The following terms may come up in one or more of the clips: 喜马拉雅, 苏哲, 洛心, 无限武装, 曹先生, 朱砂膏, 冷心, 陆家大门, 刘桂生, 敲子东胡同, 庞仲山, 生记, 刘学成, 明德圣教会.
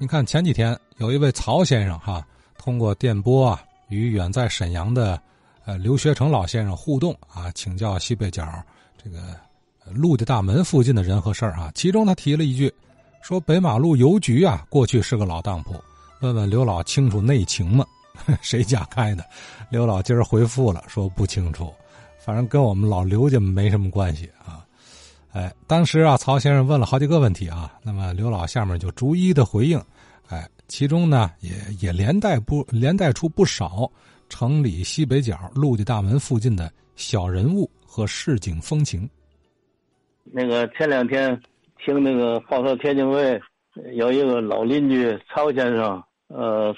您看前几天有一位曹先生哈，通过电波啊与远在沈阳的刘学成老先生互动啊，请教西北角这个陆家大门附近的人和事儿啊。其中他提了一句，说北马路邮局啊过去是个老当铺，问问刘老清楚内情吗？谁家开的？刘老今儿回复了，说不清楚，反正跟我们老刘家没什么关系啊。哎，当时啊曹先生问了好几个问题啊，那么刘老下面就逐一的回应，哎，其中呢也连带出不少城里西北角陆家大门附近的小人物和市井风情。那个前两天听那个报道，天津卫有一个老邻居曹先生，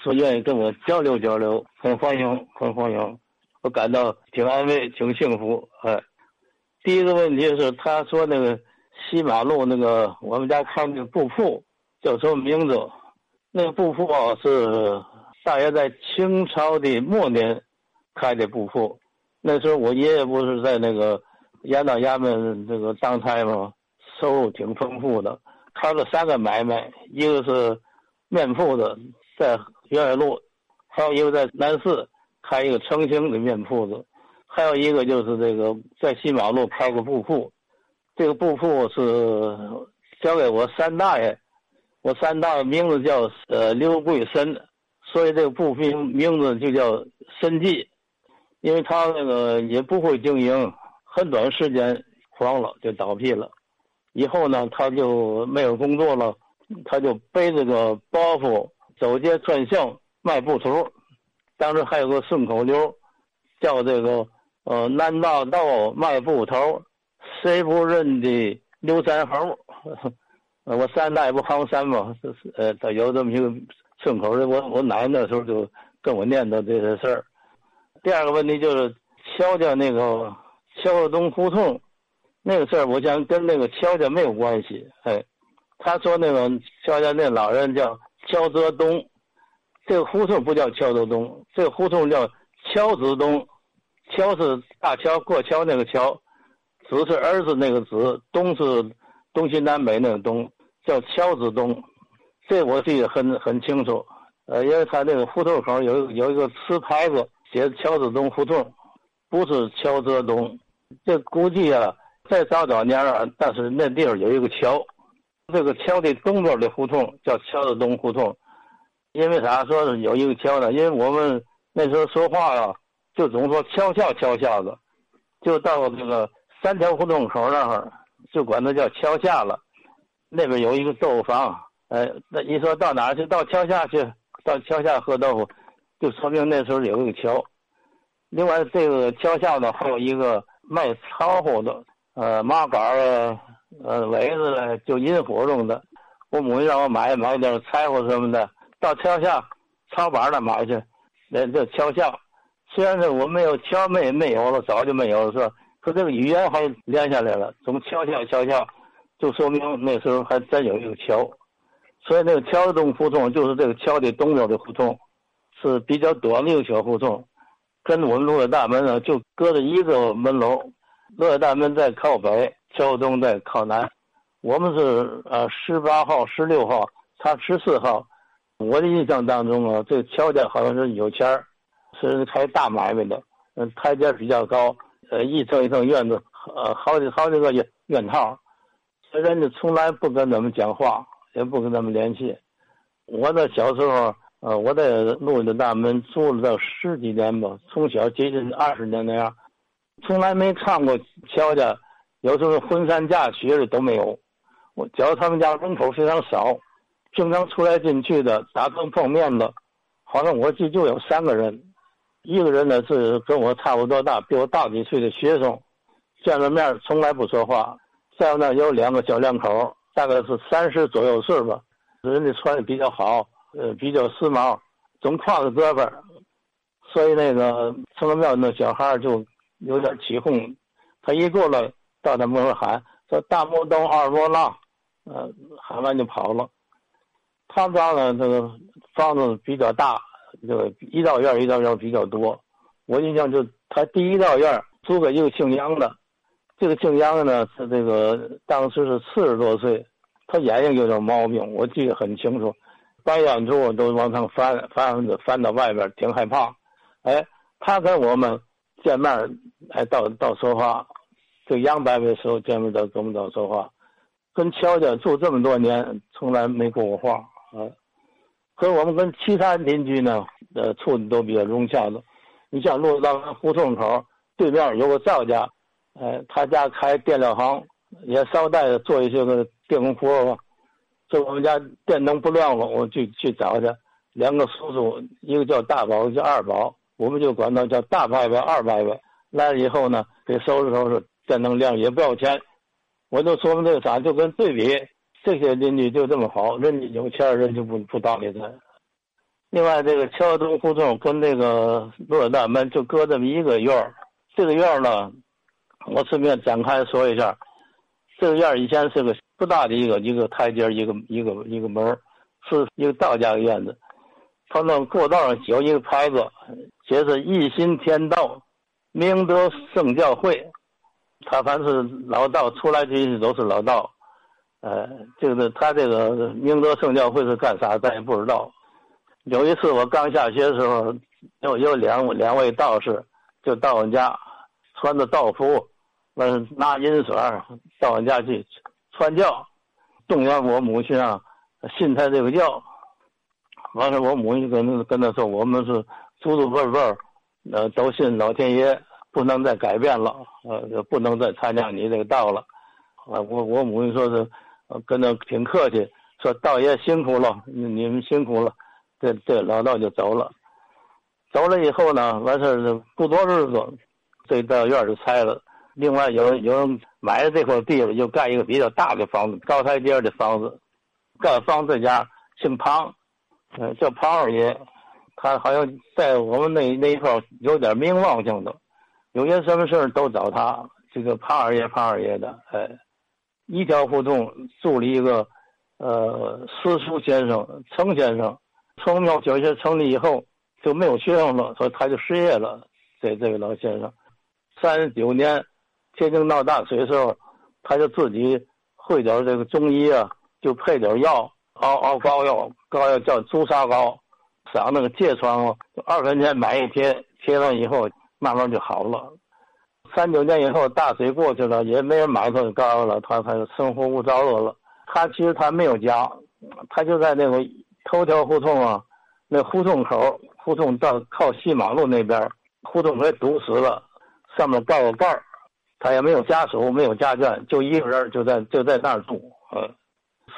说愿意跟我交流交流，很欢迎，我感到挺安慰，挺幸福。哎，第一个问题是他说那个西马路那个我们家看那个布铺叫什么名字？那个布铺啊是大约在清朝的末年开的布铺，那时候我爷爷不是在那个盐道衙门这个当差嘛，收入挺丰富的，开了三个买卖，一个是面铺子在原来路，还有一个在南市开一个澄清的面铺子，还有一个就是这个在西马路开个布铺。这个布铺是交给我三大爷，我三大爷名字叫刘桂生，所以这个布铺名字就叫生记，因为他那个也不会经营，很短时间黄了就倒闭了。以后呢他就没有工作了，他就背着个包袱走街串巷卖布头。当时还有个顺口溜叫这个南大道卖布头，谁不认的刘三猴。我三大也不行三嘛，他有这么一个顺口的，我奶奶那时候就跟我念叨这些事儿。第二个问题就是敲家那个敲东胡同那个事儿，我想跟那个敲家没有关系。哎，他说那个敲家那老人叫敲泽东，这个胡同不叫敲泽东，这个胡同叫敲子东，敲是大桥过桥那个桥，子是儿子那个子，东是东西南北那个东，叫敲子东。这我记得很清楚，因为他那个胡同口有一个瓷牌子写敲子东胡同，不是敲泽东。这估计啊再早年啊，但是那地方有一个桥，这个桥的东边的胡同叫敲子东胡同。因为啥说有一个桥呢？因为我们那时候说话啊就总说敲下子，就到这个三条胡同口那儿就管它叫敲下了。那边有一个豆腐房，那一说到哪儿去？到桥下去，到桥下喝豆腐，就说明那时候有一个桥。另外这个桥下呢还有一个卖糙货的，麻杆啊，苇子了，就引火用的。我母亲让我买点柴火什么的，到桥下抄板的买去，那就桥下。虽然是我没有桥没有了，早就没有了，说可这个语言还连下来了，从桥下就说明那时候还真有一个桥。所以那个桥东胡同就是这个桥的东边的胡同，是比较短的一个小胡同，跟我们陆家大门呢就隔着一个门楼，陆家大门在靠北，桥东在靠南。我们是18号、16号，他14号。我的印象当中啊，这个桥家好像是有钱儿，是开大买卖的，台阶比较高，一层一层院子，好几个院套，人家从来不跟咱们讲话，也不跟咱们联系。我在小时候，我在陆家大门住了到十几年吧，从小接近20年那样，从来没看过乔家，有时候婚丧嫁娶的都没有。我只要他们家人口非常少，平常出来进去的，打碰碰面的，好像我就有3个人，一个人呢是跟我差不多大，比我大几岁的学生，见了面从来不说话。再有呢有2个小两口，大概是30左右岁吧，人家穿的比较好，比较时髦，总跨个胳膊，所以那个城隍庙那小孩就有点起哄，他一过来到他门口喊说大磨刀二磨蜡，喊完就跑了。他们家呢这个房子比较大，就一道院比较多。我印象就他第一道院租给一个姓杨的，这个姓杨的呢是这个当时是40多岁，他眼睛有点毛病，我记得很清楚。搬上之后都往上翻到外边，挺害怕。哎，他跟我们见面，哎，到说话，就杨白的时候见面跟我们说话，跟乔家住这么多年，从来没跟我话啊。可我们跟其他邻居呢，处的都比较融洽的。你像路到胡同口对面有个赵家，他家开电料行，也捎带做一些个电工活吧。这我们家电灯不亮了，我去找他。两个叔叔，一个叫大宝，一个叫二宝，我们就管他叫大伯伯、二伯伯。来了以后呢，给收拾，电灯亮也不要钱。我就说明这个啥，就跟对比，这些邻居就这么好，人家有钱人就不当理他。另外，这个桥东胡同跟这个洛尔大门就隔这么一个院儿。这个院儿呢，我顺便展开说一下，这个院儿以前是个不大的一个台阶，一个门，是一个道家的院子。它那过道上有一个牌子，写着“一心天道，明德圣教会”。他凡是老道出来这些都是老道，就是他这个明德圣教会是干啥，咱也不知道。有一次我刚下学的时候，有两位道士就到我家，穿着道服，拿银水到我家去传教，动员我母亲啊信他这个教。完了，我母亲跟他说，我们是祖祖辈辈都信老天爷，不能再改变了，不能再参加你这个道了。我母亲说是跟他挺客气，说道爷辛苦了，你们辛苦了。这老道就走了以后呢，完事儿不多日子，这道院就拆了。另外有人买了这块地了，就盖一个比较大的房子，高台阶的房子。盖房子家姓庞，叫庞二爷，他好像在我们那一块有点名望性的，有些什么事都找他，这个庞二爷的。一条胡同住了一个私塾先生程先生。从庙小学成立以后就没有学生了，所以他就失业了。这位老先生39年天津闹大水的时候，他就自己会点这个中医啊，就配点药，熬膏药叫朱砂膏，赏那个疥疮啊，2块钱买一贴，贴完以后慢慢就好了。39年以后大水过去了，也没人买他的膏了，他生活无着落了。他其实他没有家，他就在那个头条胡同啊，那胡同口，胡同到靠西马路那边，胡同给堵死了，上面盖个盖儿，他也没有家属，没有家眷，就一个人就在那儿住。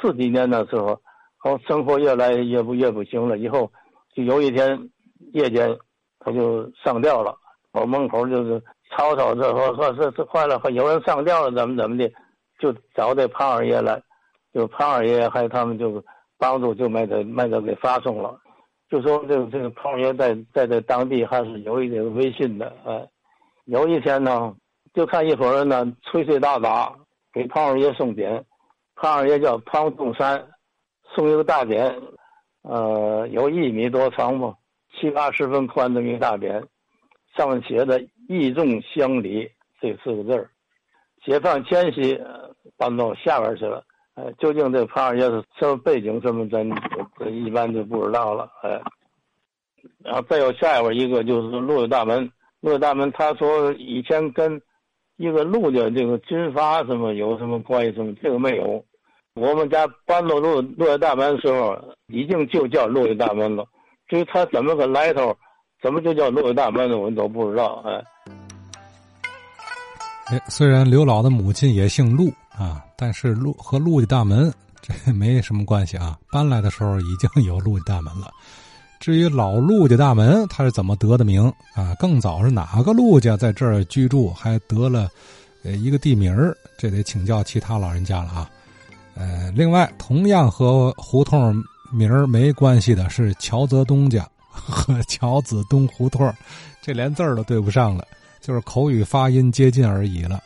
40几年的时候，然后生活越来越不行了，以后就有一天夜间他就上吊了。我门口就是吵着说坏了，有人上吊了，怎么的，就找这庞二爷来，就庞二爷还他们就帮助，就卖到给发送了。就说这个庞爷在这当地还是有一点威信的。有一天呢，就看一伙人呢吹吹打打给庞二爷送匾，庞二爷叫庞仲山，送一个大匾，有1米多长吧，70-80分宽的一个大匾，上面写着“义重乡里”这4个字。解放前夕搬到下边去了。究竟这庞二爷是什么背景，什么咱一般就不知道了。然后再有下一位一个就是陆家大门。陆家大门他说以前跟一个陆家这个军阀什么有什么关系什么，这个没有。我们家搬到陆家大门的时候已经就叫陆家大门了，至于他怎么个来头，怎么就叫陆家大门的，我们都不知道。虽然刘老的母亲也姓陆啊，但是和陆家大门这没什么关系啊。搬来的时候已经有陆家大门了。至于老陆家大门，他是怎么得的名啊？更早是哪个陆家在这儿居住，还得了一个地名，这得请教其他老人家了啊。另外，同样和胡同名没关系的是乔泽东家和乔子东胡同，这连字儿都对不上了。就是口语发音接近而已了。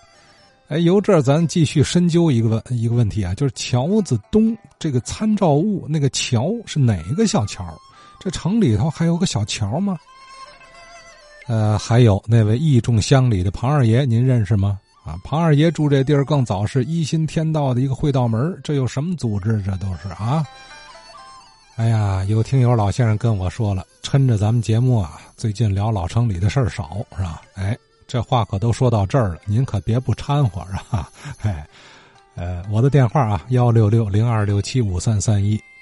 由这儿咱继续深究一个问题啊，就是乔子东这个参照物，那个乔是哪个小乔？这城里头还有个小乔吗？还有那位义重乡里的庞二爷，您认识吗？啊，庞二爷住这地儿更早是一心天道的一个会道门，这有什么组织？这都是啊。哎呀，有听友老先生跟我说了，趁着咱们节目啊，最近聊老城里的事儿少是吧？哎，这话可都说到这儿了，您可别不掺和是吧？哎，我的电话啊，16602675331，